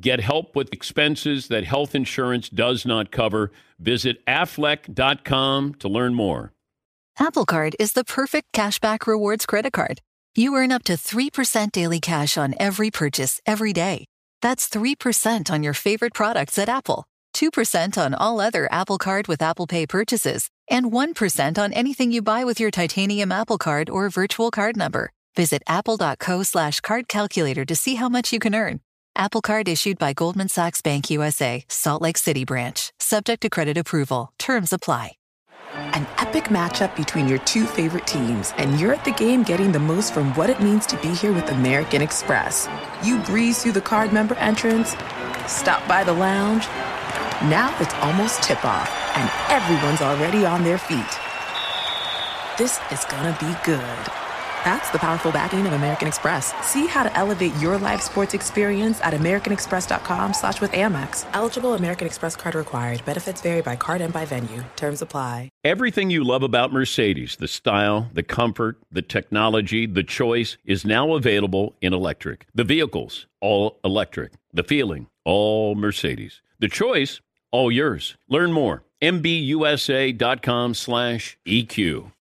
Get help with expenses that health insurance does not cover. Visit Aflac.com to learn more. Apple Card is the perfect cashback rewards credit card. You earn up to 3% daily cash on every purchase every day. That's 3% on your favorite products at Apple, 2% on all other Apple Card with Apple Pay purchases, and 1% on anything you buy with your titanium Apple Card or virtual card number. Visit apple.co/card calculator to see how much you can earn. Apple Card issued by Goldman Sachs Bank USA, Salt Lake City Branch. Subject to credit approval. Terms apply. An epic matchup between your two favorite teams, and you're at the game getting the most from what it means to be here with American Express. You breeze through the card member entrance, stop by the lounge. Now it's almost tip-off, and everyone's already on their feet. This is gonna be good. That's the powerful backing of American Express. See how to elevate your live sports experience at americanexpress.com/withAmex. Eligible American Express card required. Benefits vary by card and by venue. Terms apply. Everything you love about Mercedes, the style, the comfort, the technology, the choice, is now available in electric. The vehicles, all electric. The feeling, all Mercedes. The choice, all yours. Learn more. MBUSA.com/EQ.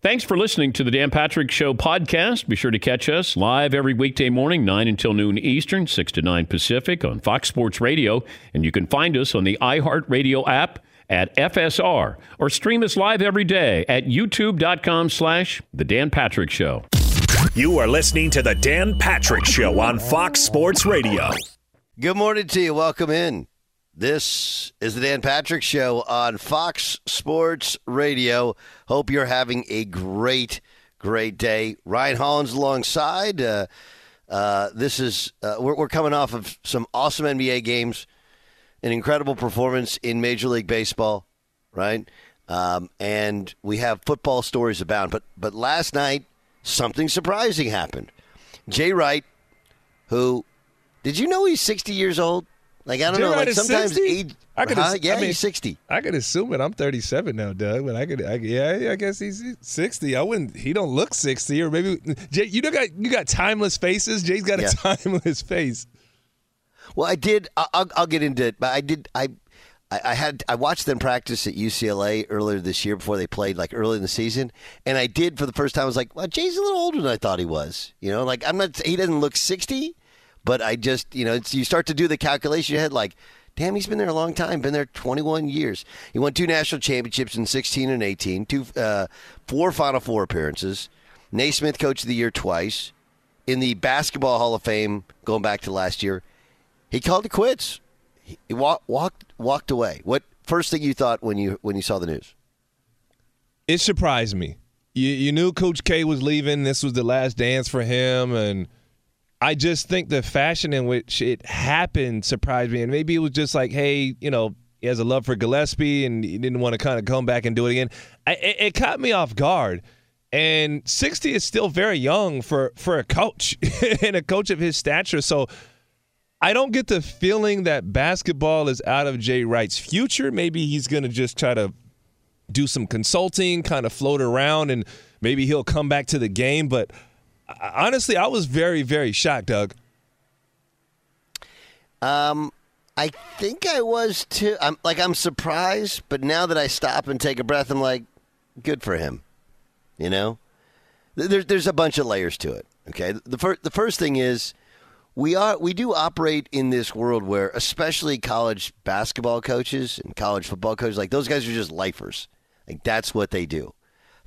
Thanks for listening to the Dan Patrick Show podcast. Be sure to catch us live every weekday morning, 9 until noon Eastern, 6 to 9 Pacific on Fox Sports Radio. And you can find us on the iHeartRadio app at FSR or stream us live every day at youtube.com/The Dan Patrick Show. You are listening to The Dan Patrick Show on Fox Sports Radio. Good morning to you. Welcome in. This is the Dan Patrick Show on Fox Sports Radio. Hope you're having a great, great day. Ryan Hollins alongside. We're coming off of some awesome NBA games, an incredible performance in Major League Baseball, right? And we have football stories abound. But last night, something surprising happened. Jay Wright, who, did you know he's 60 years old? Like, I don't know, like sometimes 60? Age, he's 60. I could assume it. I'm 37 now, Doug, but I guess he's 60. He don't look 60, or maybe, Jay, you got timeless faces. Jay's got a timeless face. Well, I'll get into it, but I watched them practice at UCLA earlier this year before they played, like early in the season, and I did for the first time. I was like, well, Jay's a little older than I thought he was. You know, like he doesn't look 60. But I just, you start to do the calculation in your head like, damn, he's been there a long time, been there 21 years. He won 2 national championships in 16 and 18, 4 Final Four appearances, Naismith Coach of the Year twice, in the Basketball Hall of Fame going back to last year. He called it quits. He walked away. What first thing you thought when you saw the news? It surprised me. You knew Coach K was leaving. This was the last dance for him, and I just think the fashion in which it happened surprised me. And maybe it was just like, hey, he has a love for Gillespie and he didn't want to kind of come back and do it again. It caught me off guard. And 60 is still very young for a coach and a coach of his stature. So I don't get the feeling that basketball is out of Jay Wright's future. Maybe he's going to just try to do some consulting, kind of float around, and maybe he'll come back to the game. But honestly, I was very, very shocked, Doug. I think I was too. I'm surprised, but now that I stop and take a breath, I'm like, good for him. You know, there's a bunch of layers to it. Okay, the first thing is we do operate in this world where, especially college basketball coaches and college football coaches, like those guys are just lifers. Like that's what they do.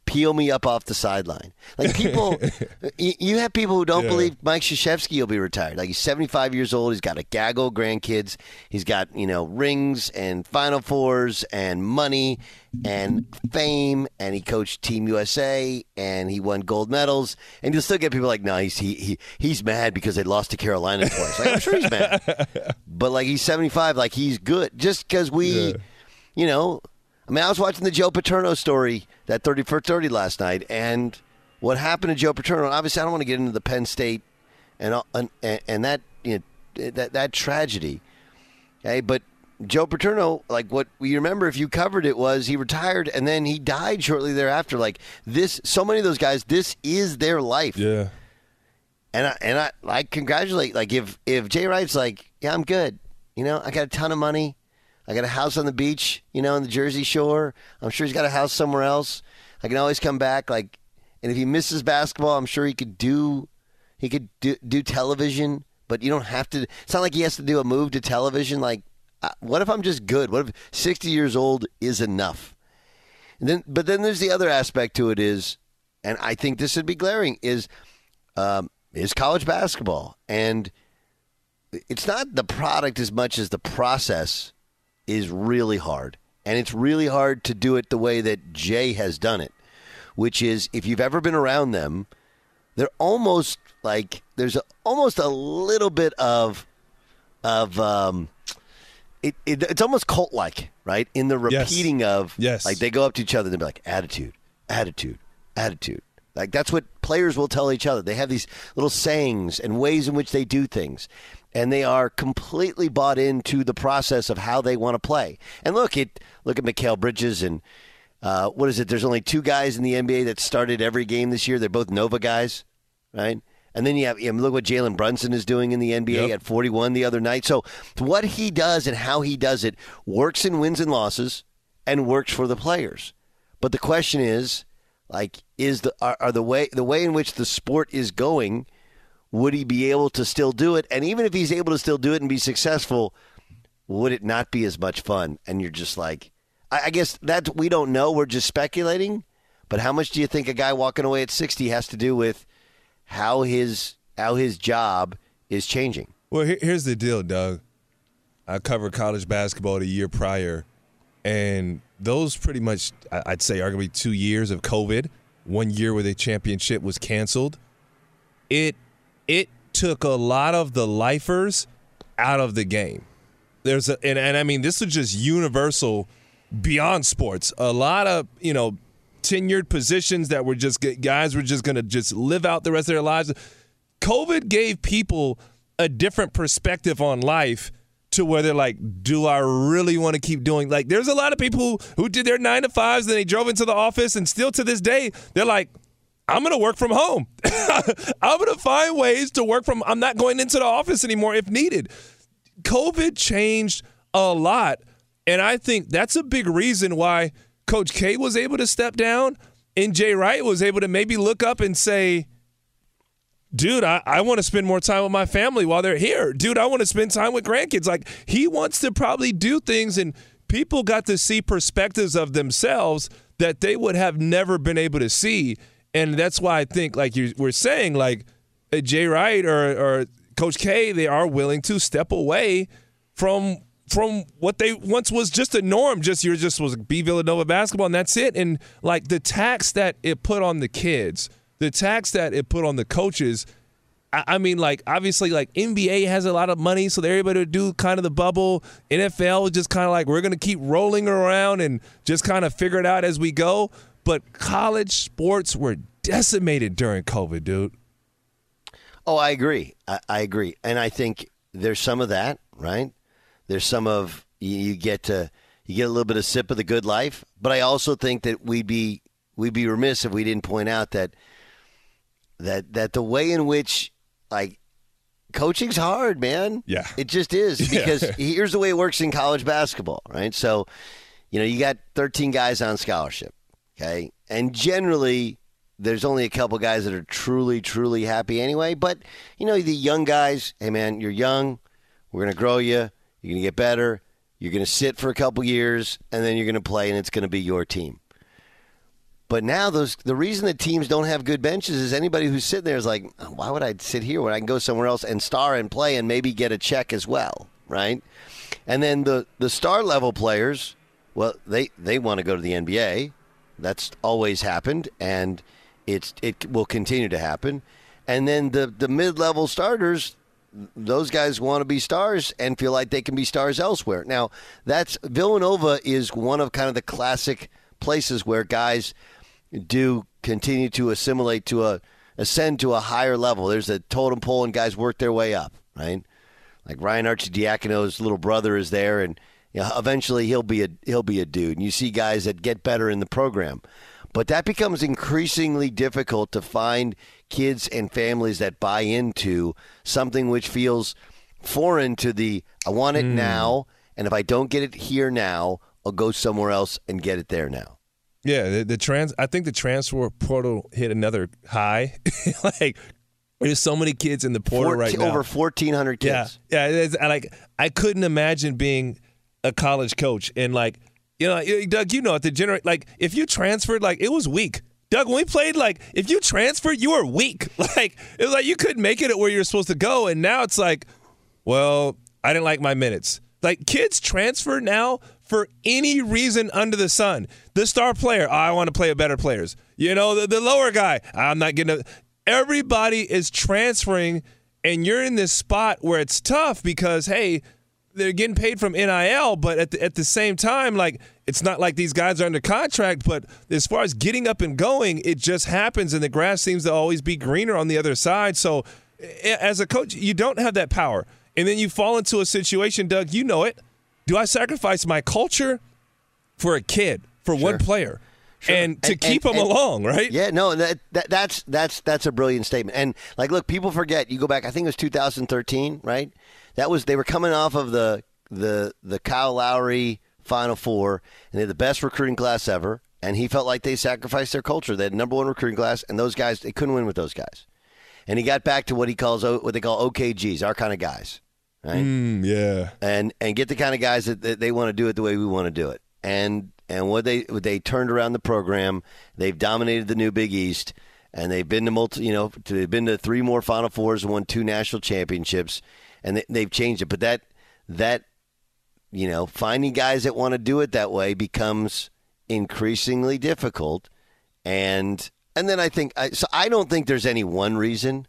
peel me up off the sideline. Like people, you have people who don't believe Mike Krzyzewski will be retired. Like he's 75 years old. He's got a gaggle, grandkids. He's got, you know, rings and Final Fours and money and fame. And he coached Team USA and he won gold medals. And you'll still get people like, no, he's mad because they lost to Carolina twice. Like, I'm sure he's mad. But like he's 75. Like he's good. Just because we, you know. I mean, I was watching the Joe Paterno story, that 30 for 30 last night, and what happened to Joe Paterno, obviously I don't want to get into the Penn State and that, you know, that tragedy, okay? But Joe Paterno, like what we remember if you covered it was he retired and then he died shortly thereafter. Like this, so many of those guys, this is their life. Yeah. And I congratulate, like if Jay Wright's like, yeah, I'm good, you know, I got a ton of money. I got a house on the beach, you know, on the Jersey Shore. I'm sure he's got a house somewhere else. I can always come back. Like, and if he misses basketball, I'm sure he could do television. But you don't have to. It's not like he has to do a move to television. Like, what if I'm just good? What if 60 years old is enough? And then, but then there's the other aspect to it is, and I think this would be glaring is college basketball, and it's not the product as much as the process. Is really hard, and it's really hard to do it the way that Jay has done it, which is if you've ever been around them, they're almost like there's almost a little bit of it's almost cult-like, right? In the repeating of like they go up to each other and they'll be like attitude. Like that's what players will tell each other. They have these little sayings and ways in which they do things. And they are completely bought into the process of how they want to play. And look at Mikal Bridges and what is it? There's only two guys in the NBA that started every game this year. They're both Nova guys, right? And then look what Jalen Brunson is doing in the NBA at 41 the other night. So what he does and how he does it works in wins and losses and works for the players. But the question is, like, is the way in which the sport is going? Would he be able to still do it? And even if he's able to still do it and be successful, would it not be as much fun? And you're just like, I guess that we don't know. We're just speculating. But how much do you think a guy walking away at 60 has to do with how his job is changing? Well, here's the deal, Doug. I covered college basketball the year prior, and those pretty much, I'd say, are going to be 2 years of COVID. 1 year where the championship was canceled. It took a lot of the lifers out of the game. And I mean, this is just universal beyond sports. A lot of, you know, tenured positions that were just guys were just going to just live out the rest of their lives. COVID gave people a different perspective on life to where they're like, do I really want to keep doing? Like, there's a lot of people who did their 9-to-5s and they drove into the office, and still to this day, they're like, I'm going to work from home. I'm going to find ways to work from – I'm not going into the office anymore if needed. COVID changed a lot, and I think that's a big reason why Coach K was able to step down and Jay Wright was able to maybe look up and say, dude, I want to spend more time with my family while they're here. Dude, I want to spend time with grandkids. Like, he wants to probably do things, and people got to see perspectives of themselves that they would have never been able to see. And that's why I think, like we're saying, like Jay Wright or Coach K, they are willing to step away from what they once was just a norm. You're just supposed to be Villanova basketball, and that's it. And like the tax that it put on the kids, the tax that it put on the coaches. I mean, like obviously, like NBA has a lot of money, so they're able to do kind of the bubble. NFL is just kind of like we're going to keep rolling around and just kind of figure it out as we go. But college sports were decimated during COVID, dude. Oh, I agree. I agree. And I think there's some of that, right? There's some of you get a little bit of sip of the good life. But I also think that we'd be remiss if we didn't point out that the way in which, like, coaching's hard, man. Yeah. It just is. Because here's the way it works in college basketball, right? So, you know, you got 13 guys on scholarship. Okay. And generally, there's only a couple guys that are truly, truly happy anyway. But, you know, the young guys, hey, man, you're young. We're going to grow you. You're going to get better. You're going to sit for a couple years, and then you're going to play, and it's going to be your team. But now the reason that teams don't have good benches is anybody who's sitting there is like, why would I sit here when I can go somewhere else and star and play and maybe get a check as well, right? And then the star level players, well, they want to go to the NBA. That's always happened, and it will continue to happen. And then the mid-level starters, those guys want to be stars and feel like they can be stars elsewhere. Now, that's Villanova is one of kind of the classic places where guys do continue to assimilate to ascend to a higher level. There's a totem pole, and guys work their way up, right? Like Ryan Arcidiacono's little brother is there, and you know, eventually he'll be a dude. And you see guys that get better in the program. But that becomes increasingly difficult to find kids and families that buy into something which feels foreign to the, I want it now, and if I don't get it here now, I'll go somewhere else and get it there now. Yeah, I think the transfer portal hit another high. Like, there's so many kids in the portal right now. Over 1,400 kids. Yeah, I couldn't imagine being a college coach and like, you know, Doug, you know, at the generate, like, if you transferred, like, it was weak. Doug, when we played, like, if you transferred, you were weak. Like, it was like you couldn't make it at where you're supposed to go. And now it's like, well, I didn't like my minutes. Like, kids transfer now for any reason under the sun. The star player, I want to play with better players. You know, the lower guy, I'm not getting everybody is transferring, and you're in this spot where it's tough because, hey, they're getting paid from NIL, but at the same time, like, it's not like these guys are under contract, but as far as getting up and going, it just happens, and the grass seems to always be greener on the other side. So as a coach, you don't have that power. And then you fall into a situation, Doug, you know it. Do I sacrifice my culture for a kid, for one player? Sure. And to keep them along, right? Yeah, no, that's a brilliant statement. And, like, look, people forget. You go back, I think it was 2013, right? That was, they were coming off of the Kyle Lowry Final Four, and they had the best recruiting class ever, and he felt like they sacrificed their culture. They had the number one recruiting class, and those guys, they couldn't win with those guys. And he got back to what they call OKGs, our kind of guys, right? Yeah. And get the kind of guys that they want to do it the way we want to do it. And what they turned around the program. They've dominated the new Big East, and they've been to they've been to three more Final Fours and won two national championships, and they've changed it. But that finding guys that want to do it that way becomes increasingly difficult. And then I think I don't think there's any one reason.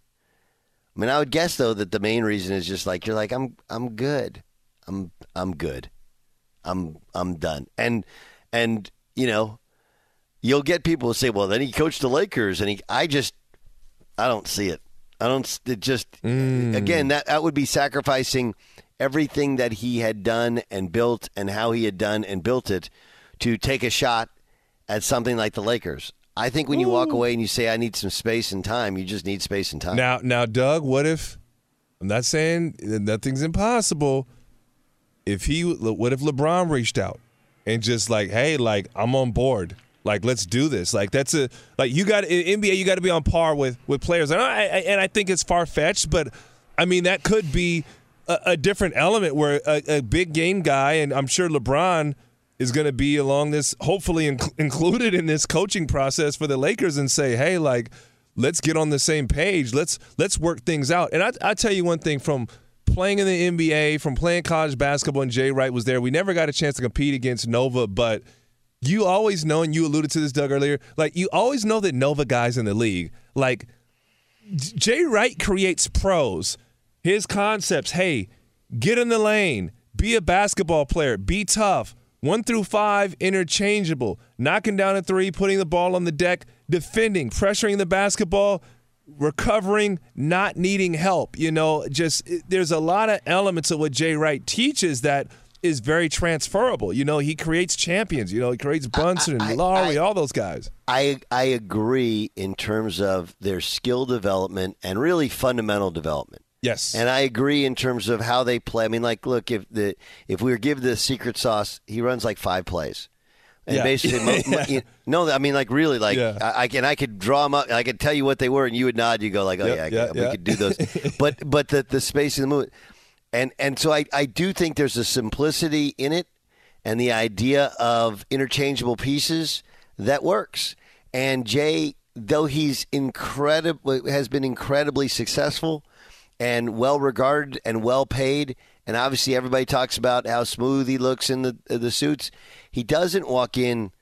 I mean, I would guess though that the main reason is just like you're like I'm done. And, you know, you'll get people who say, well, then he coached the Lakers. And I don't see it. Again, that would be sacrificing everything that he had done and built and how he had done and built it to take a shot at something like the Lakers. I think when you walk away and you say, I need some space and time, you just need space and time. Now, Doug, what if, I'm not saying nothing's impossible, what if LeBron reached out? And just like, hey, like, I'm on board. Like, let's do this. Like, that's you got in NBA, you got to be on par with players. And I think it's far-fetched, but, I mean, that could be a different element where a big game guy, and I'm sure LeBron is going to be along this, hopefully included in this coaching process for the Lakers and say, hey, like, let's get on the same page. Let's work things out. And I tell you one thing from – playing in the NBA, from playing college basketball, and Jay Wright was there. We never got a chance to compete against Nova, but you always know, and you alluded to this, Doug, earlier, like you always know that Nova guys in the league. Like Jay Wright creates pros. His concepts, hey, get in the lane, be a basketball player, be tough, 1 through 5, interchangeable, knocking down a three, putting the ball on the deck, defending, pressuring the basketball, recovering, not needing help, you know, just there's a lot of elements of what Jay Wright teaches that is very transferable. You know, he creates champions. You know, he creates Brunson, Lowry, all those guys. I agree in terms of their skill development and really fundamental development. Yes. And I agree in terms of how they play. I mean, like, look, if we were given the secret sauce, he runs like 5 plays. And basically, I could draw them up. And I could tell you what they were, and you would nod. You go like, we could do those. But the space and the movement, and so I do think there's a simplicity in it, and the idea of interchangeable pieces that works. And Jay, though he's has been incredibly successful and well-regarded and well-paid, and obviously everybody talks about how smooth he looks in the suits, he doesn't walk in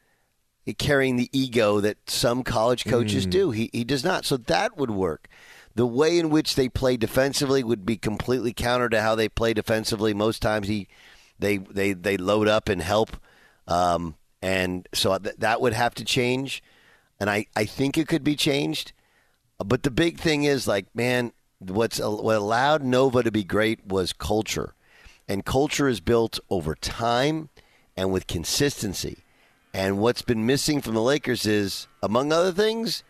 carrying the ego that some college coaches do. He does not. So that would work. The way in which they play defensively would be completely counter to how they play defensively. Most times they load up and help. And so that would have to change. And I think it could be changed. But the big thing is, like, man, what allowed Nova to be great was culture. And culture is built over time and with consistency. And what's been missing from the Lakers is, among other things,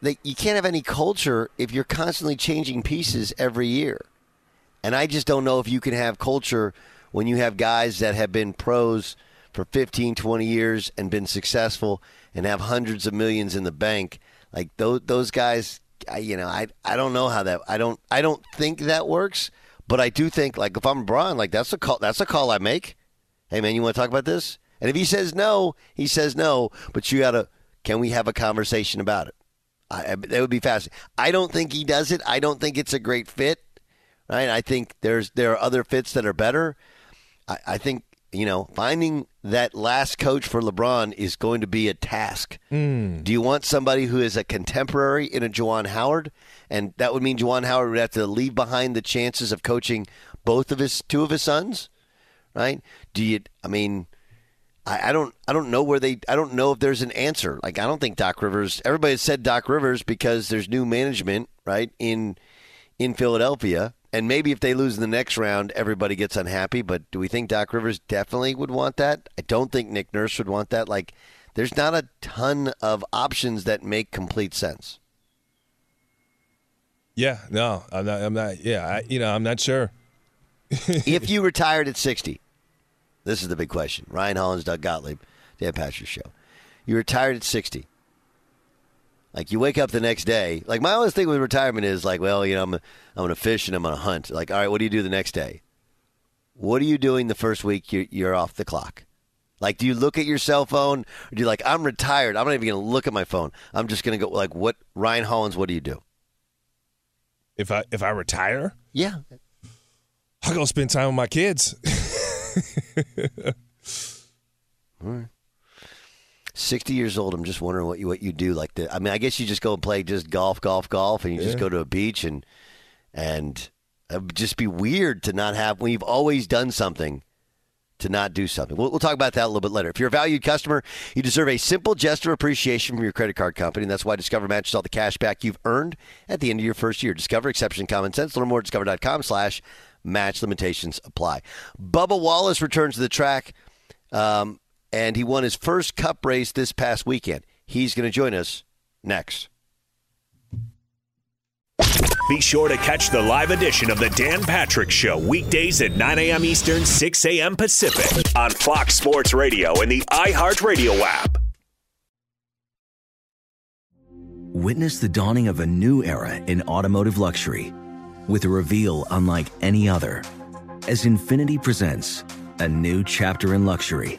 that you can't have any culture if you're constantly changing pieces every year. And I just don't know if you can have culture when you have guys that have been pros for 15, 20 years and been successful and have hundreds of millions in the bank. Like those guys, I don't know how that. I don't think that works. But I do think, like, if I'm LeBron, like, that's a call I make. Hey man, you want to talk about this? And if he says no, he says no. But you gotta. Can we have a conversation about it? That would be fascinating. I don't think he does it. I don't think it's a great fit. Right? I think there are other fits that are better. I think finding that last coach for LeBron is going to be a task. Do you want somebody who is a contemporary in a Juwan Howard? And that would mean Juwan Howard would have to leave behind the chances of coaching both of his two of his sons, right? I don't know if there's an answer. Like, I don't think Doc Rivers. Everybody has said Doc Rivers because there's new management, right, in Philadelphia. And maybe if they lose in the next round, everybody gets unhappy. But do we think Doc Rivers definitely would want that? I don't think Nick Nurse would want that. Like, there's not a ton of options that make complete sense. Yeah, no, I'm not. Yeah, I'm not sure. If you retired at 60. This is the big question. Ryan Hollins, Doug Gottlieb, Dan Patrick Show. You retired at 60. Like, you wake up the next day. Like, my always thing with retirement is, like, well, I'm going to fish and I'm going to hunt. Like, all right, what do you do the next day? What are you doing the first week you're off the clock? Like, do you look at your cell phone? Or do you, like, I'm retired. I'm not even going to look at my phone. I'm just going to go, like, what? Ryan Hollins, what do you do? If I retire? Yeah. I'm going to spend time with my kids. All right. 60 years old, I'm just wondering what you do. Like, I guess you just go and play just golf, and you just go to a beach, and it would just be weird to not have, when you've always done something, to not do something. We'll talk about that a little bit later. If you're a valued customer, you deserve a simple gesture of appreciation from your credit card company, and that's why Discover matches all the cash back you've earned at the end of your first year. Discover, exception, common sense. Learn more at discover.com/match. Limitations apply. Bubba Wallace returns to the track, and he won his first Cup race this past weekend. He's going to join us next. Be sure to catch the live edition of the Dan Patrick Show weekdays at 9 a.m. Eastern, 6 a.m. Pacific on Fox Sports Radio and the iHeartRadio app. Witness the dawning of a new era in automotive luxury, with a reveal unlike any other, as Infiniti presents a new chapter in luxury,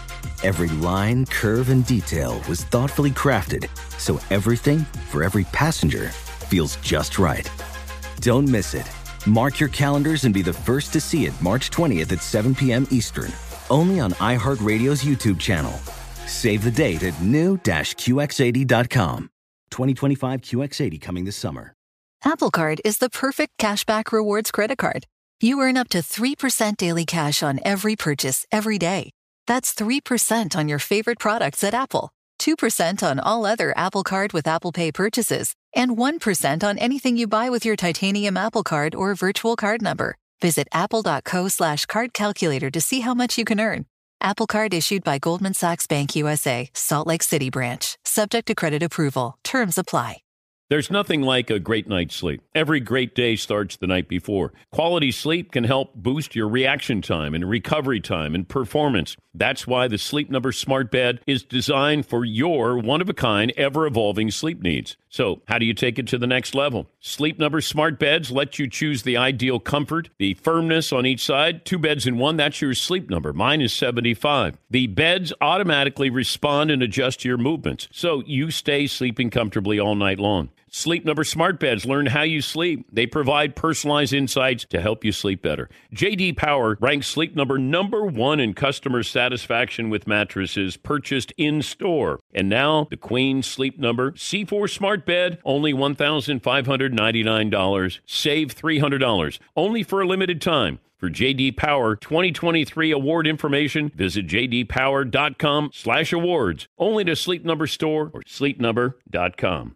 Every line, curve, and detail was thoughtfully crafted so everything for every passenger feels just right. Don't miss it. Mark your calendars and be the first to see it March 20th at 7 p.m. Eastern, only on iHeartRadio's YouTube channel. Save the date at new-qx80.com. 2025 QX80 coming this summer. Apple Card is the perfect cashback rewards credit card. You earn up to 3% daily cash on every purchase every day. That's 3% on your favorite products at Apple, 2% on all other Apple Card with Apple Pay purchases, and 1% on anything you buy with your titanium Apple Card or virtual card number. Visit apple.co/card calculator to see how much you can earn. Apple Card issued by Goldman Sachs Bank USA, Salt Lake City Branch. Subject to credit approval. Terms apply. There's nothing like a great night's sleep. Every great day starts the night before. Quality sleep can help boost your reaction time and recovery time and performance. That's why the Sleep Number Smart Bed is designed for your one-of-a-kind, ever-evolving sleep needs. So, how do you take it to the next level? Sleep Number Smart Beds let you choose the ideal comfort, the firmness on each side, 2 beds in 1, that's your Sleep Number. Mine is 75. The beds automatically respond and adjust to your movements, so you stay sleeping comfortably all night long. Sleep Number smart beds learn how you sleep. They provide personalized insights to help you sleep better. J.D. Power ranks Sleep Number #1 in customer satisfaction with mattresses purchased in-store. And now, the Queen Sleep Number C4 smart bed, only $1,599. Save $300. Only for a limited time. For J.D. Power 2023 award information, visit jdpower.com/awards. Only to Sleep Number store or sleepnumber.com.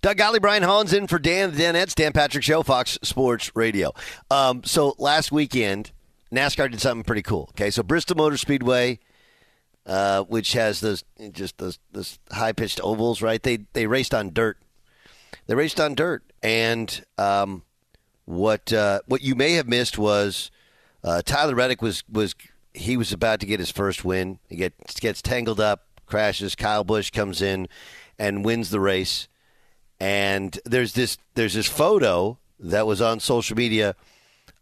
Doug Gottlieb, Brian Hollins in for Dan, the Danettes, Dan Patrick Show, Fox Sports Radio. So last weekend, NASCAR did something pretty cool. Okay, so Bristol Motor Speedway, which has those high-pitched ovals, right? They raced on dirt. They raced on dirt, and what you may have missed was Tyler Reddick was about to get his first win. He gets tangled up, crashes. Kyle Busch comes in and wins the race. And there's this photo that was on social media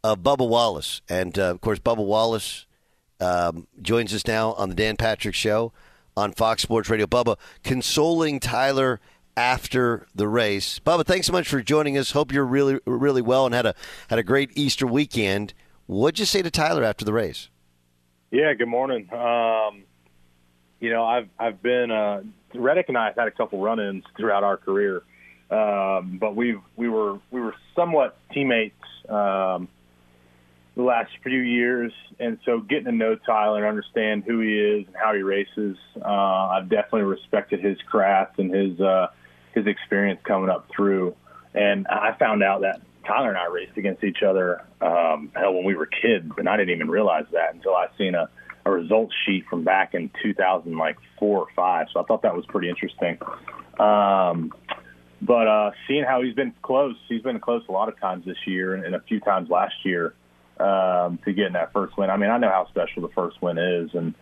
of Bubba Wallace. And, of course, Bubba Wallace joins us now on the Dan Patrick Show on Fox Sports Radio. Bubba, consoling Tyler after the race. Bubba, thanks so much for joining us. Hope you're really, really well and had a great Easter weekend. What'd you say to Tyler after the race? Yeah, good morning. I've been Reddick and I have had a couple run-ins throughout our career. But we were somewhat teammates the last few years, and so getting to know Tyler and understand who he is and how he races, I've definitely respected his craft and his experience coming up through. And I found out that Tyler and I raced against each other when we were kids, and I didn't even realize that until I seen a results sheet from back in 2004 or 2005. So I thought that was pretty interesting. But seeing how he's been close a lot of times this year and a few times last year to getting that first win. I mean, I know how special the first win is and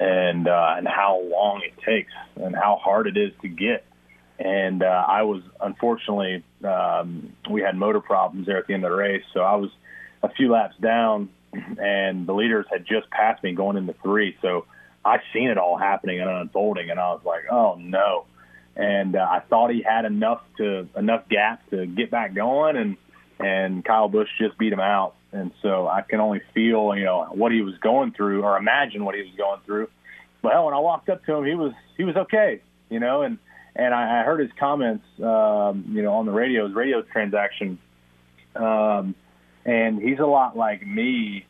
how long it takes and how hard it is to get. And I was, unfortunately, we had motor problems there at the end of the race. So I was a few laps down and the leaders had just passed me going into 3. So I seen it all happening and unfolding and I was like, oh no. And I thought he had enough gap to get back going, and Kyle Busch just beat him out. And so I can only feel, what he was going through or imagine what he was going through. But hell, when I walked up to him, he was okay, And I heard his comments, on the radio, his radio transaction. And he's a lot like me,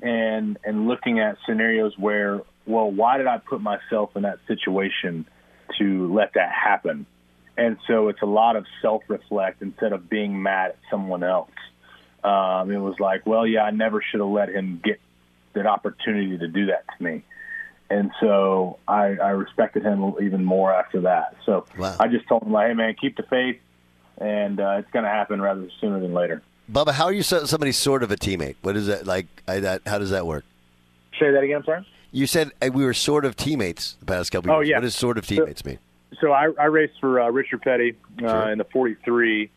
and looking at scenarios where, well, why did I put myself in that situation to let that happen? And so it's a lot of self-reflect instead of being mad at someone else. It was like, well, yeah, I never should have let him get that opportunity to do that to me. And so I respected him even more after that. So wow. I just told him, like, hey, man, keep the faith, and it's going to happen rather sooner than later. Bubba, how are you somebody sort of a teammate? What is that like? How does that work? Say that again, sir? You said we were sort of teammates the past couple years. Yeah. What does sort of teammates mean? So I raced for Richard Petty in the 43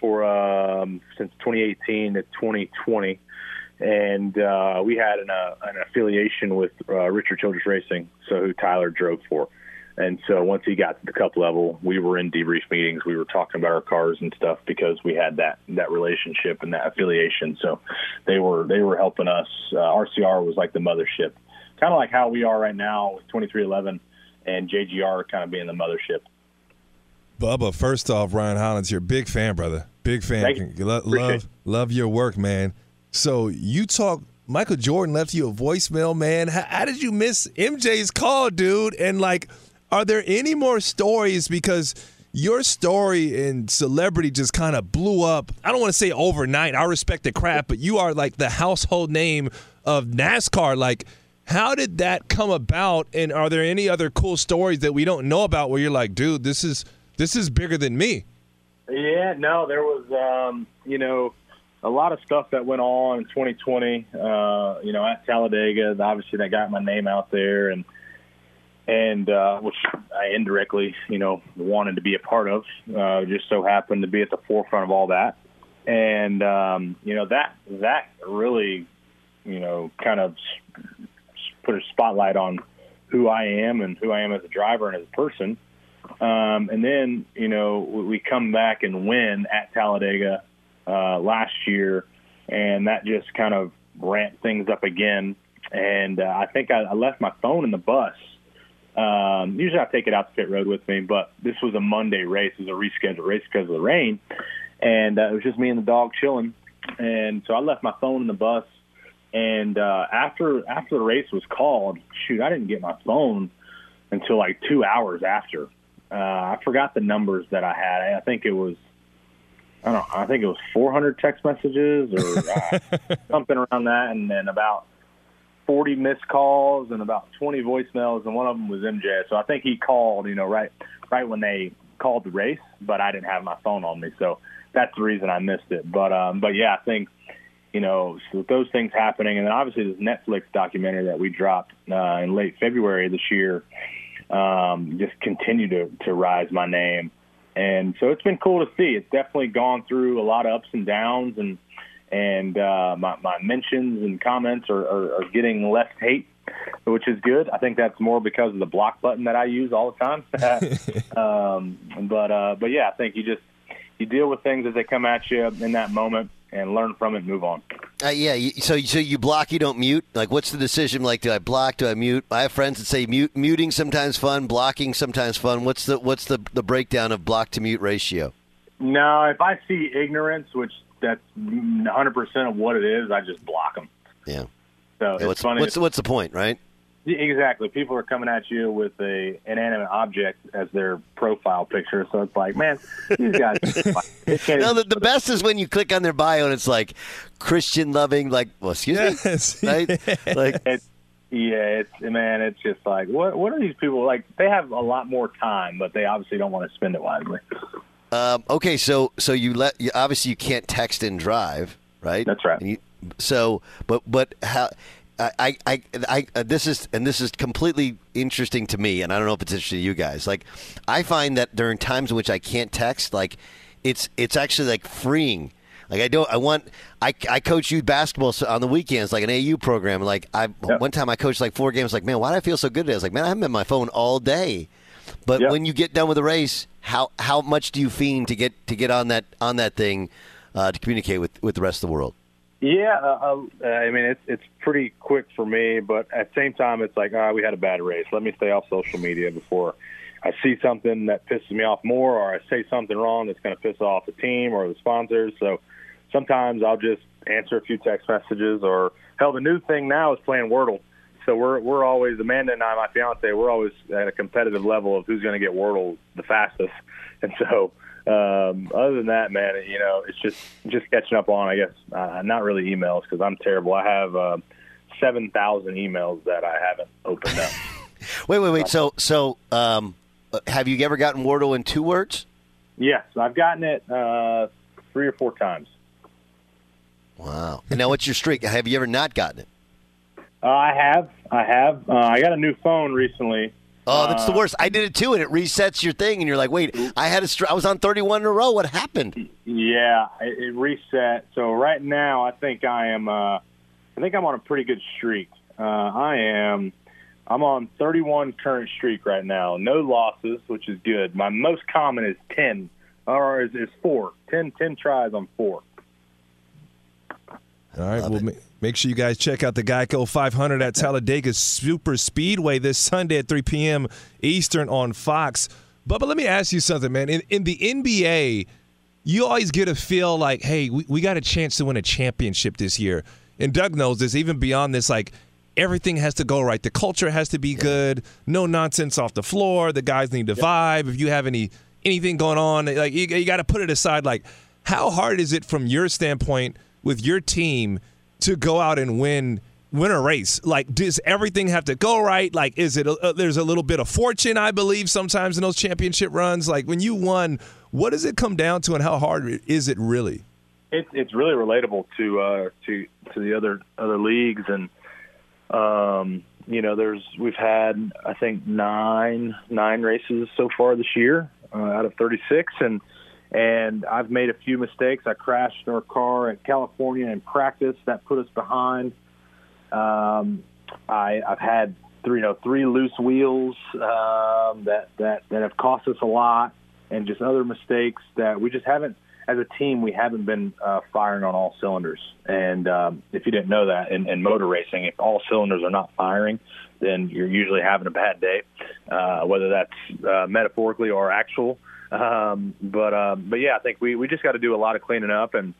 for since 2018 to 2020, and we had an affiliation with Richard Childress Racing, so who Tyler drove for. And so once he got to the Cup level, we were in debrief meetings. We were talking about our cars and stuff because we had that relationship and that affiliation. So they were helping us. RCR was like the mothership, kind of like how we are right now with 2311 and JGR kind of being the mothership. Bubba, first off, Ryan Hollins here. Big fan, brother. Big fan. Thank you. Love your work, man. So you talk. Michael Jordan left you a voicemail, man. How did you miss MJ's call, dude? And like, are there any more stories? Because your story and celebrity just kind of blew up. I don't want to say overnight. I respect the crap, but you are like the household name of NASCAR. Like, how did that come about? And are there any other cool stories that we don't know about where you're like, dude, this is bigger than me? Yeah, no, there was, a lot of stuff that went on in 2020, at Talladega. Obviously, that got my name out there, and which I indirectly, wanted to be a part of, just so happened to be at the forefront of all that. And, that really, kind of put a spotlight on who I am and who I am as a driver and as a person. And then, we come back and win at Talladega last year, and that just kind of ramped things up again. And I think I left my phone in the bus. Usually I take it out to pit road with me, but this was a Monday race. It was a rescheduled race because of the rain. And it was just me and the dog chilling. And so I left my phone in the bus. And after the race was called, shoot, I didn't get my phone until like 2 hours after. I forgot the numbers that I had. I think it was 400 text messages or something around that. And then about 40 missed calls and about 20 voicemails, and one of them was MJ. So I think he called, right when they called the race, but I didn't have my phone on me, so that's the reason I missed it. But yeah, I think so with those things happening, and then obviously this Netflix documentary that we dropped in late February this year just continued to rise my name, and so it's been cool to see. It's definitely gone through a lot of ups and downs, and my mentions and comments are getting less hate, which is good. I think that's more because of the block button that I use all the time. But yeah, I think you deal with things as they come at you in that moment and learn from it and move on. So you block, you don't mute? Like, what's the decision? Like, do I block, do I mute? I have friends that say muting sometimes fun, blocking sometimes fun. What's the breakdown of block to mute ratio? No, if I see ignorance, which that's 100% of what it is, I just block them. Yeah. So it's funny. What's the point, right? Exactly. People are coming at you with an inanimate object as their profile picture, so it's like, man, these guys. No, the best is when you click on their bio and it's like Christian loving, like, well, excuse me, right? Like, it's just like, what are these people like? They have a lot more time, but they obviously don't want to spend it wisely. Okay, so obviously you can't text and drive, right? That's right. But how? This is completely interesting to me, and I don't know if it's interesting to you guys. Like, I find that during times in which I can't text, like, it's actually like freeing. Like, I coach youth basketball on the weekends, like an AU program. Like, one time I coached like 4 games. Like, man, why do I feel so good today? I was like, man, I haven't been on my phone all day. But when you get done with the race, how much do you fiend to get on that thing to communicate with the rest of the world? Yeah, I mean it's pretty quick for me, but at the same time it's like, we had a bad race. Let me stay off social media before I see something that pisses me off more, or I say something wrong that's going to piss off the team or the sponsors. So sometimes I'll just answer a few text messages, or hell, the new thing now is playing Wordle. So we're always, Amanda and I, my fiance, we're always at a competitive level of who's going to get Wordle the fastest. And so other than that, man, it's just catching up on, I guess, not really emails, because I'm terrible. I have 7,000 emails that I haven't opened up. Wait. So have you ever gotten Wordle in 2 words? Yes, I've gotten it 3 or 4 times. Wow. And now what's your streak? Have you ever not gotten it? I have. I got a new phone recently, Oh, that's the worst. I did it too, and it resets your thing, and you're like, wait, I was on 31 in a row. What happened? Yeah, it reset. So right now, I think I'm on a pretty good streak. I'm on 31 current streak right now. No losses, which is good. My most common is 10, or is 4. 10 tries on 4. All right, well, make sure you guys check out the Geico 500 at Talladega Super Speedway this Sunday at 3 p.m. Eastern on Fox. Bubba, let me ask you something, man. In the NBA, you always get a feel like, hey, we got a chance to win a championship this year. And Doug knows this, even beyond this, like, everything has to go right. The culture has to be good. No nonsense off the floor. The guys need to vibe. If you have anything going on, like you got to put it aside. Like, how hard is it from your standpoint with your team to go out and win a race? Like, does everything have to go right? Like, is it there's a little bit of fortune, I believe, sometimes in those championship runs? Like, when you won, what does it come down to, and how hard is it really? It's really relatable to the other leagues and. We've had, I think, nine races so far this year out of 36, and I've made a few mistakes. I crashed in our car in California in practice. That put us behind. I've had three loose wheels that have cost us a lot, and just other mistakes that we just haven't. As a team, we haven't been firing on all cylinders. And if you didn't know that, in motor racing, if all cylinders are not firing, then you're usually having a bad day, whether that's metaphorically or actual. I think we just got to do a lot of cleaning up and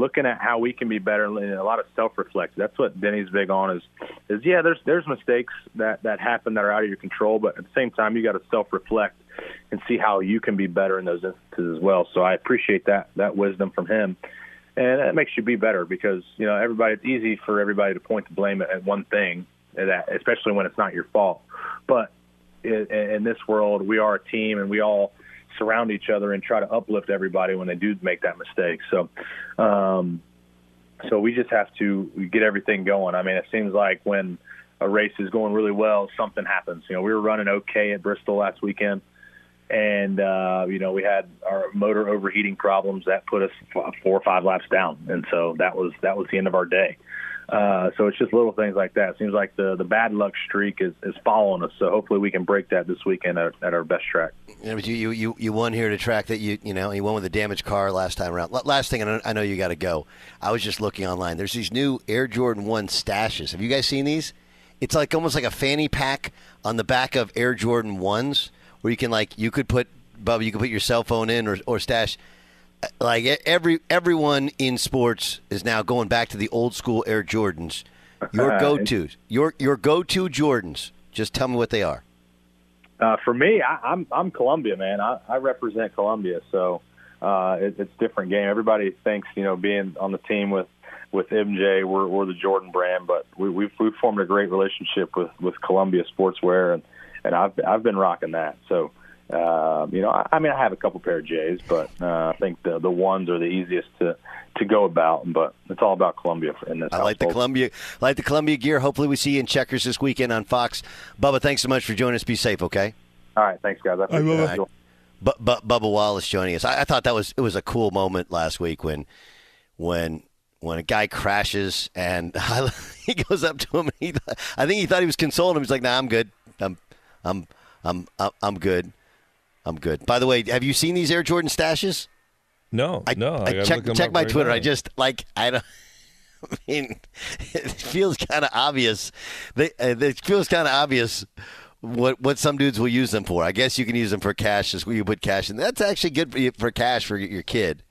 looking at how we can be better, and a lot of self-reflect. That's what Denny's big on is there's mistakes that happen that are out of your control, but at the same time, you got to self-reflect and see how you can be better in those instances as well. So I appreciate that wisdom from him. And it makes you be better because, everybody, it's easy for everybody to point the blame at one thing, especially when it's not your fault. But in this world, we are a team, and we all surround each other and try to uplift everybody when they do make that mistake. So, so we just have to get everything going. I mean, it seems like when a race is going really well, something happens. We were running okay at Bristol last weekend. And, we had our motor overheating problems that put us 4 or 5 laps down. And so that was the end of our day. So it's just little things like that. It seems like the bad luck streak is following us. So hopefully we can break that this weekend at our best track. Yeah, but you won here at a track that you won with a damaged car last time around. Last thing, and I know you got to go. I was just looking online. There's these new Air Jordan 1 stashes. Have you guys seen these? It's like almost like a fanny pack on the back of Air Jordan 1s. Where you can you could put your cell phone in or stash. Like everyone in sports is now going back to the old school Air Jordans. Your go-to Jordans. Just tell me what they are. For me, I'm Columbia, man. I represent Columbia, so it's a different game. Everybody thinks being on the team with MJ, we're the Jordan brand, but we've formed a great relationship with Columbia Sportswear and I've been rocking that. So, I have a couple pair of J's, but I think the ones are the easiest to go about. But it's all about Columbia in this. I like household. I like the Columbia gear. Hopefully, we see you in Checkers this weekend on Fox. Bubba, thanks so much for joining us. Be safe, okay? All right, thanks, guys. I appreciate it. But Bubba Wallace joining us. I thought it was a cool moment last week when a guy crashes and he goes up to him. I think he thought he was consoling him. He's like, "Nah, I'm good. I'm good. I'm good." By the way, have you seen these Air Jordan stashes? No, no. I check my Twitter. Right, I just it feels kind of obvious. It feels kind of obvious what some dudes will use them for. I guess you can use them for cash. Is where you put cash in. That's actually good for cash for your kid,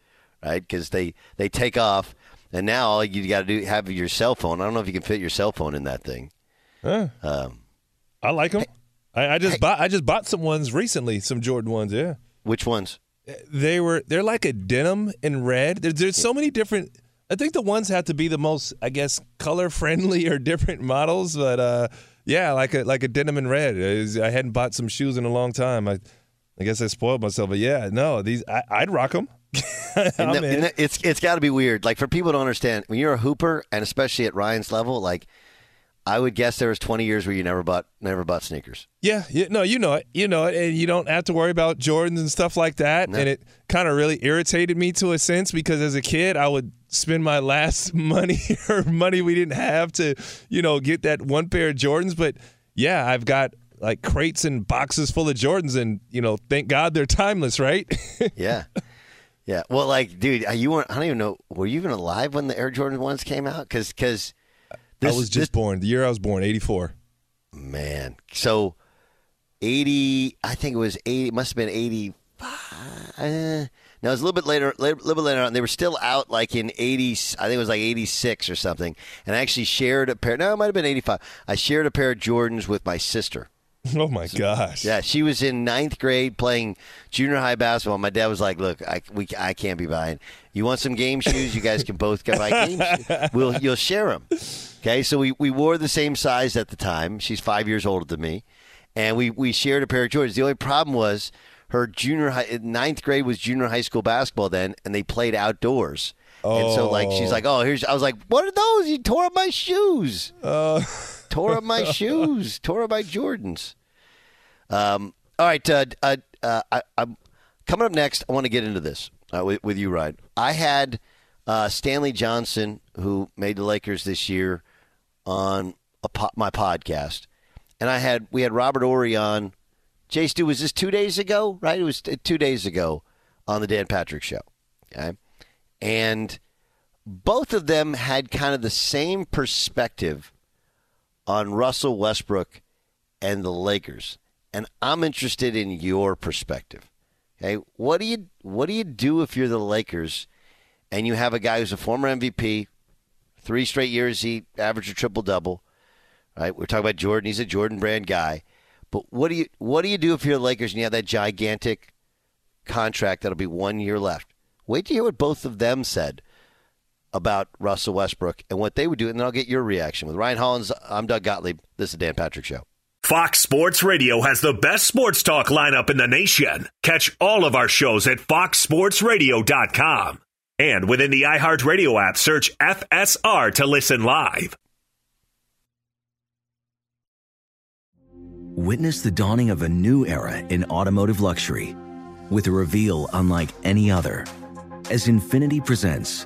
right? Because they take off, and now all you got to do have your cell phone. I don't know if you can fit your cell phone in that thing. Huh. I like them. I just bought some ones recently, some Jordan ones. Yeah, which ones? They're like a denim in red. There's so many different. I think the ones have to be the most, I guess, color friendly or different models. But like a denim in red. I hadn't bought some shoes in a long time. I guess I spoiled myself. But yeah, no, these I'd rock them. It's got to be weird. Like for people to understand, when you're a hooper, and especially at Ryan's level, like. I would guess there was 20 years where you never bought sneakers. Yeah, no, you know it, and you don't have to worry about Jordans and stuff like that. No. And it kind of really irritated me to a sense because as a kid, I would spend my last money or money we didn't have to, you know, get that one pair of Jordans. But yeah, I've got like crates and boxes full of Jordans, and you know, thank God they're timeless, right? Yeah. Yeah, well, like, dude, you weren't, I don't even know, were you even alive when the Air Jordan 1s came out? Because I was just born, the year I was born, 84. Man, so 80, I think it was 80, must have been 85. No, it was a little bit later on. They were still out like in 80, I think it was like 86 or something. And I actually shared a pair, no, it might have been 85. I shared a pair of Jordans with my sister. Oh, my gosh. Yeah, she was in ninth grade playing junior high basketball. My dad was like, look, I can't be buying. You want some game shoes? You guys can both buy game shoes. You'll share them. Okay, so we wore the same size at the time. She's 5 years older than me. And we shared a pair of Jordans. The only problem was her ninth grade was junior high school basketball then, and they played outdoors. Oh. And so, like, she's like, oh, here's, I was like, what are those? You tore up my shoes. Tore up my shoes. Tore up my Jordans. All right. I'm coming up next. I want to get into this with you, Ryan. I had Stanley Johnson, who made the Lakers this year, on my podcast, and we had Robert Horry on. Jay Stu, was this 2 days ago? Right, it was 2 days ago on the Dan Patrick Show. Okay, and both of them had kind of the same perspective on Russell Westbrook and the Lakers. And I'm interested in your perspective. Okay, what do you do if you're the Lakers and you have a guy who's a former MVP, 3 straight years he averaged a triple-double, right? We're talking about Jordan. He's a Jordan brand guy. But what do you do if you're the Lakers and you have that gigantic contract that'll be 1 year left? Wait to hear what both of them said about Russell Westbrook and what they would do, and then I'll get your reaction. With Ryan Hollins, I'm Doug Gottlieb. This is the Dan Patrick Show. Fox Sports Radio has the best sports talk lineup in the nation. Catch all of our shows at foxsportsradio.com. And within the iHeartRadio app, search FSR to listen live. Witness the dawning of a new era in automotive luxury with a reveal unlike any other, as Infiniti presents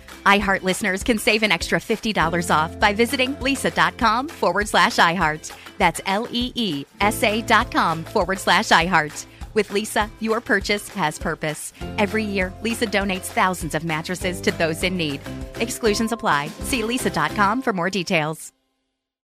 iHeart listeners can save an extra $50 off by visiting lisa.com/iHeart. That's LEESA.com/iHeart. With Lisa, your purchase has purpose. Every year, Lisa donates thousands of mattresses to those in need. Exclusions apply. See lisa.com for more details.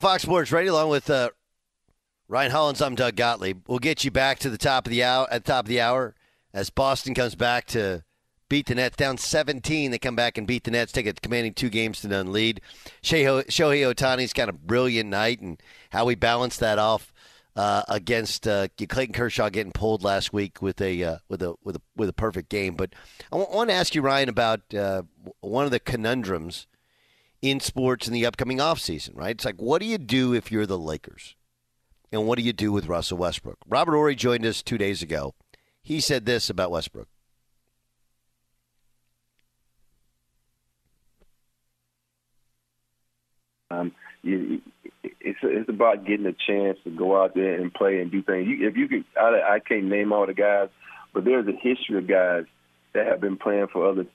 Fox Sports Radio, along with Ryan Hollins, I'm Doug Gottlieb. We'll get you back to the top of the hour as Boston comes back to beat the Nets. Down 17, they come back and beat the Nets, take a commanding 2-0 lead. Shohei Ohtani's got a brilliant night, and how he balanced that off against Clayton Kershaw getting pulled last week with a perfect game. But I want to ask you, Ryan, about one of the conundrums in sports in the upcoming offseason, right? It's like, what do you do if you're the Lakers? And what do you do with Russell Westbrook? Robert Horry joined us 2 days ago. He said this about Westbrook. It's about getting a chance to go out there and play and do things. I can't name all the guys, but there's a history of guys that have been playing for others.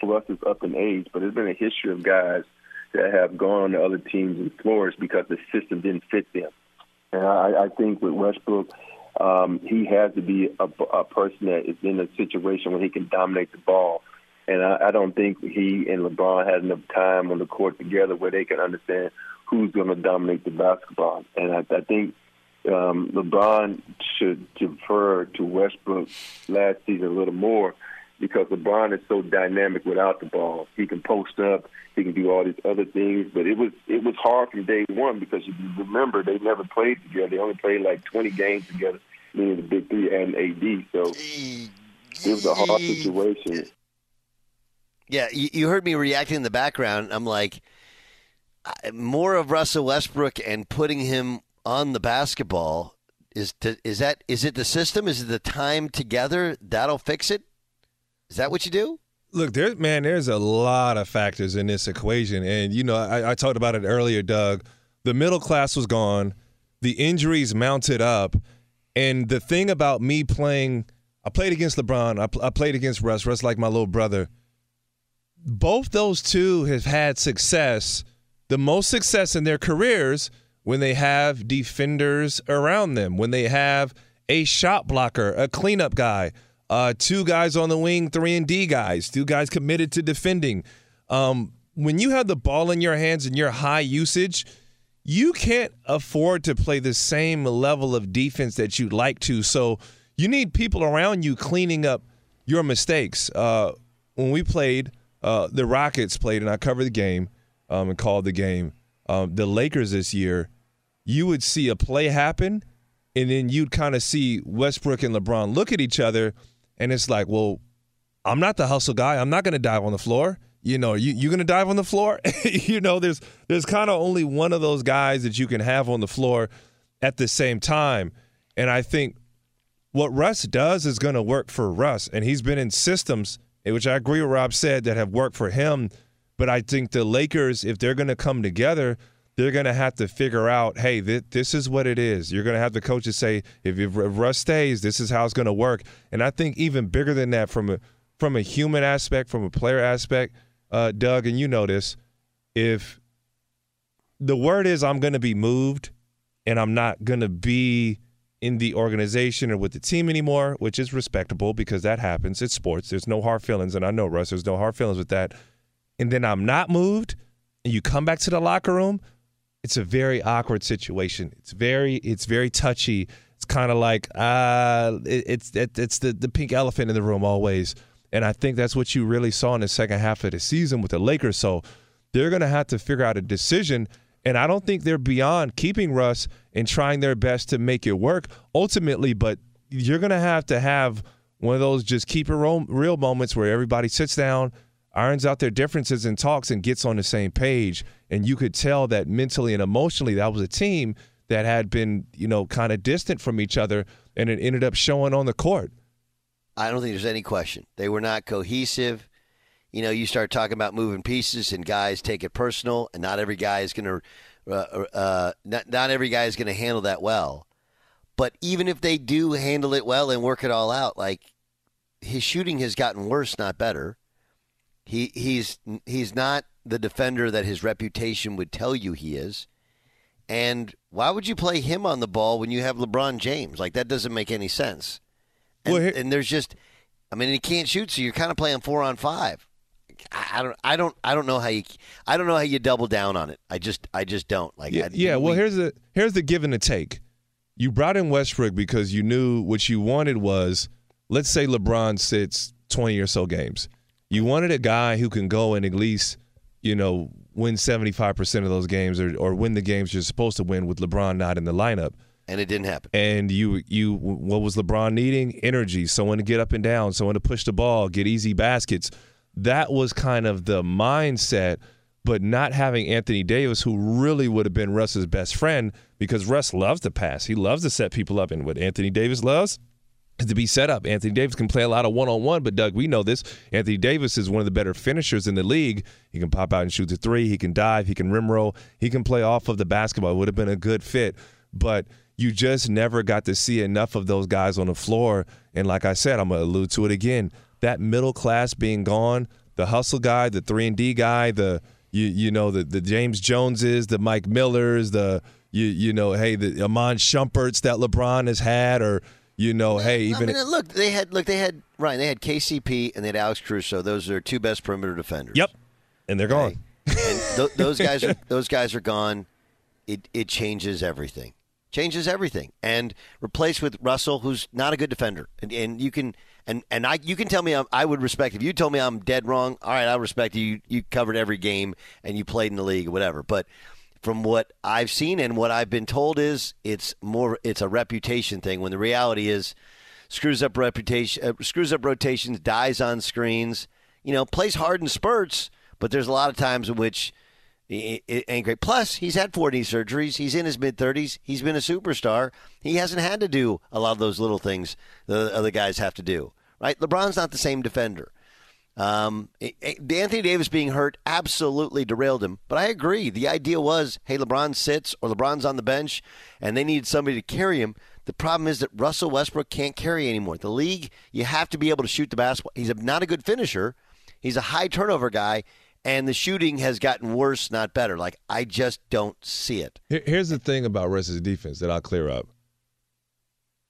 For us, it's up in age, but there's been a history of guys that have gone to other teams and flourished because the system didn't fit them. And I think with Westbrook, he has to be a person that is in a situation where he can dominate the ball. And I don't think he and LeBron had enough time on the court together where they can understand who's going to dominate the basketball. And I think LeBron should defer to Westbrook last season a little more, because LeBron is so dynamic without the ball. He can post up, he can do all these other things, but it was hard from day one, because if you remember, they never played together. They only played like 20 games together, meaning the Big Three and AD, so it was a hard situation. Yeah, you heard me reacting in the background. I'm like, more of Russell Westbrook and putting him on the basketball, is it the system? Is it the time together? That'll fix it? Is that what you do? Look, there's a lot of factors in this equation. And, you know, I talked about it earlier, Doug. The middle class was gone. The injuries mounted up. And the thing about me playing, I played against LeBron. I played against Russ. Russ like my little brother. Both those two have had success, the most success in their careers, when they have defenders around them, when they have a shot blocker, a cleanup guy. 2 guys on the wing, 3-and-D guys, 2 guys committed to defending. When you have the ball in your hands and you're high usage, you can't afford to play the same level of defense that you'd like to. So you need people around you cleaning up your mistakes. When we played, the Rockets played, and I covered the game and called the game, the Lakers this year, you would see a play happen, And then you'd kind of see Westbrook and LeBron look at each other, and it's like, well, I'm not the hustle guy. I'm not going to dive on the floor. You know, you're going to dive on the floor? You know, there's kind of only one of those guys that you can have on the floor at the same time. And I think what Russ does is going to work for Russ. And he's been in systems, which I agree with Rob said, that have worked for him. But I think the Lakers, if they're going to come together, they're going to have to figure out, hey, this is what it is. You're going to have the coaches say, if Russ stays, this is how it's going to work. And I think even bigger than that, from a human aspect, from a player aspect, Doug, and you know this, if the word is I'm going to be moved and I'm not going to be in the organization or with the team anymore, which is respectable because that happens. It's sports. There's no hard feelings. And I know, Russ, there's no hard feelings with that. And then I'm not moved and you come back to the locker room, it's a very awkward situation. It's very touchy. It's kind of like it's the pink elephant in the room always. And I think that's what you really saw in the second half of the season with the Lakers. So they're going to have to figure out a decision. And I don't think they're beyond keeping Russ and trying their best to make it work ultimately. But you're going to have one of those just keep it real moments where everybody sits down, irons out their differences and talks and gets on the same page. And you could tell that mentally and emotionally that was a team that had been, you know, kind of distant from each other, and it ended up showing on the court. I don't think there's any question. They were not cohesive. You know, you start talking about moving pieces and guys take it personal, and not every guy is going to not every guy is going to handle that well. But even if they do handle it well and work it all out, like, his shooting has gotten worse, not better. He's not the defender that his reputation would tell you he is. And why would you play him on the ball when you have LeBron James? Like, that doesn't make any sense. And there's just, I mean, he can't shoot, so you're kind of playing 4-on-5. I don't know how you double down on it. I just don't. Like, yeah. Here's the give and the take. You brought in Westbrook because you knew what you wanted was, let's say LeBron sits 20 or so games. You wanted a guy who can go and at least, you know, win 75% of those games or win the games you're supposed to win with LeBron not in the lineup. And it didn't happen. And you, what was LeBron needing? Energy, someone to get up and down, someone to push the ball, get easy baskets. That was kind of the mindset, but not having Anthony Davis, who really would have been Russ's best friend, because Russ loves to pass. He loves to set people up. And what Anthony Davis loves is to be set up. Anthony Davis can play a lot of one-on-one, but, Doug, we know this. Anthony Davis is one of the better finishers in the league. He can pop out and shoot the three. He can dive. He can rim roll. He can play off of the basketball. It would have been a good fit, but – you just never got to see enough of those guys on the floor. And like I said, I'm going to allude to it again, that middle class being gone, the hustle guy, the 3-and-D guy, the James Joneses, the Mike Millers, the Amon Shumperts that LeBron has had, or, you know, hey, even they had Ryan, they had KCP and they had Alex Caruso. Those are their two best perimeter defenders. Yep. And they're gone. And those guys are gone. It changes everything. Changes everything, and replaced with Russell, who's not a good defender. And you can you can tell me I would respect if you told me I'm dead wrong. All right, I respect you. You covered every game and you played in the league, whatever. But from what I've seen and what I've been told is it's a reputation thing. When the reality is, screws up rotations, dies on screens. You know, plays hard in spurts, but there's a lot of times in which it ain't great. Plus, he's had 40 surgeries. He's in his mid-30s. He's been a superstar. He hasn't had to do a lot of those little things the other guys have to do, right? LeBron's not the same defender. Anthony Davis being hurt absolutely derailed him. But I agree. The idea was, hey, LeBron sits or LeBron's on the bench, and they need somebody to carry him. The problem is that Russell Westbrook can't carry anymore. The league, you have to be able to shoot the basketball. He's not a good finisher. He's a high turnover guy. And the shooting has gotten worse, not better. Like, I just don't see it. Here's the thing about Russ's defense that I'll clear up.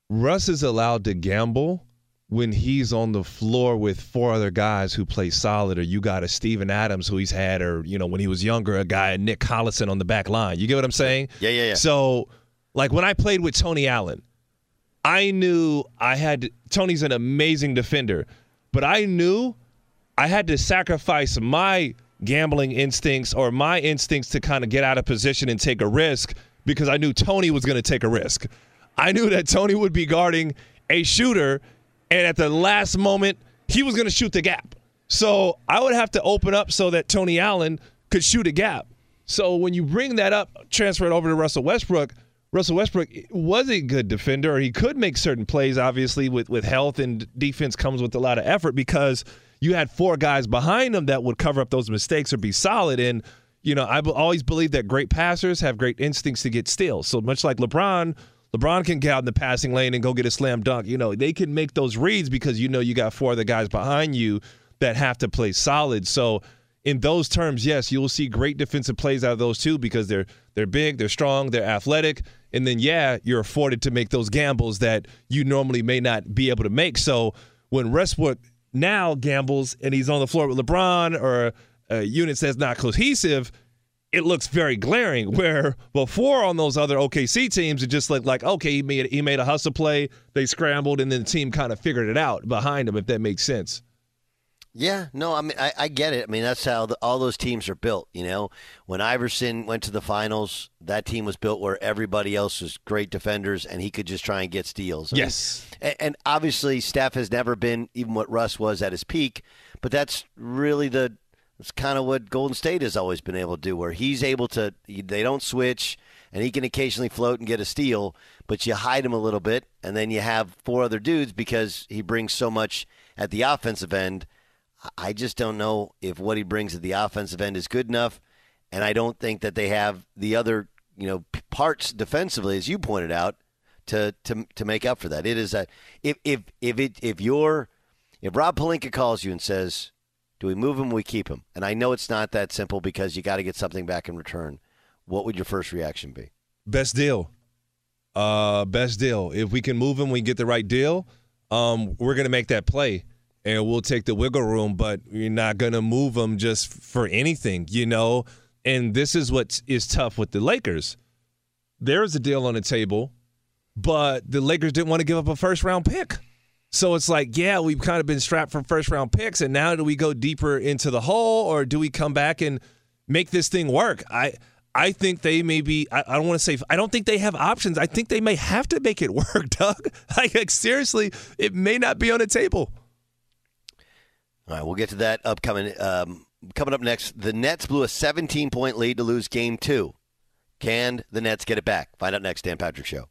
Russ is allowed to gamble when he's on the floor with four other guys who play solid, or you got a Steven Adams who he's had, or, you know, when he was younger, a guy, Nick Collison on the back line. You get what I'm saying? Yeah. So, like, when I played with Tony Allen, I knew Tony's an amazing defender, but I knew I had to sacrifice my gambling instincts or my instincts to kind of get out of position and take a risk because I knew Tony was going to take a risk. I knew that Tony would be guarding a shooter, and at the last moment, he was going to shoot the gap. So I would have to open up so that Tony Allen could shoot a gap. So when you bring that up, transfer it over to Russell Westbrook, Russell Westbrook was a good defender. He could make certain plays, obviously, with health, and defense comes with a lot of effort because you had four guys behind him that would cover up those mistakes or be solid. And, you know, I always believe that great passers have great instincts to get steals. So much like LeBron can get out in the passing lane and go get a slam dunk. You know, they can make those reads because, you know, you got four other guys behind you that have to play solid. So in those terms, yes, you'll see great defensive plays out of those two because they're big, they're strong, they're athletic. And then, yeah, you're afforded to make those gambles that you normally may not be able to make. So when Westbrook now gambles and he's on the floor with LeBron or a unit that's not cohesive, it looks very glaring, where before on those other OKC teams, it just looked like, okay, he made a hustle play, they scrambled, and then the team kind of figured it out behind him, if that makes sense. Yeah, no, I mean, I get it. I mean, that's how all those teams are built, you know. When Iverson went to the finals, that team was built where everybody else was great defenders, and he could just try and get steals. I mean, and obviously, Steph has never been even what Russ was at his peak, but that's really it's kind of what Golden State has always been able to do, where he's able to – they don't switch, and he can occasionally float and get a steal, but you hide him a little bit, and then you have four other dudes because he brings so much at the offensive end. I just don't know if what he brings at the offensive end is good enough, and I don't think that they have the other, you know, parts defensively, as you pointed out, to make up for that. It is that if Rob Pelinka calls you and says, do we move him, we keep him? And I know it's not that simple because you got to get something back in return. What would your first reaction be? Best deal. If we can move him, we get the right deal, we're going to make that play. And we'll take the wiggle room, but you're not going to move him just for anything, you know? And this is what is tough with the Lakers. There is a deal on the table, but the Lakers didn't want to give up a first-round pick. So it's like, yeah, we've kind of been strapped for first-round picks, and now do we go deeper into the hole, or do we come back and make this thing work? I think they may be – I don't want to say – I don't think they have options. I think they may have to make it work, Doug. Like, seriously, it may not be on the table. All right, we'll get to that upcoming. Coming up next, the Nets blew a 17-point lead to lose Game 2. Can the Nets get it back? Find out next, Dan Patrick Show.